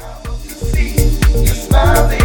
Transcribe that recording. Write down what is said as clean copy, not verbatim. I love to see you smiling.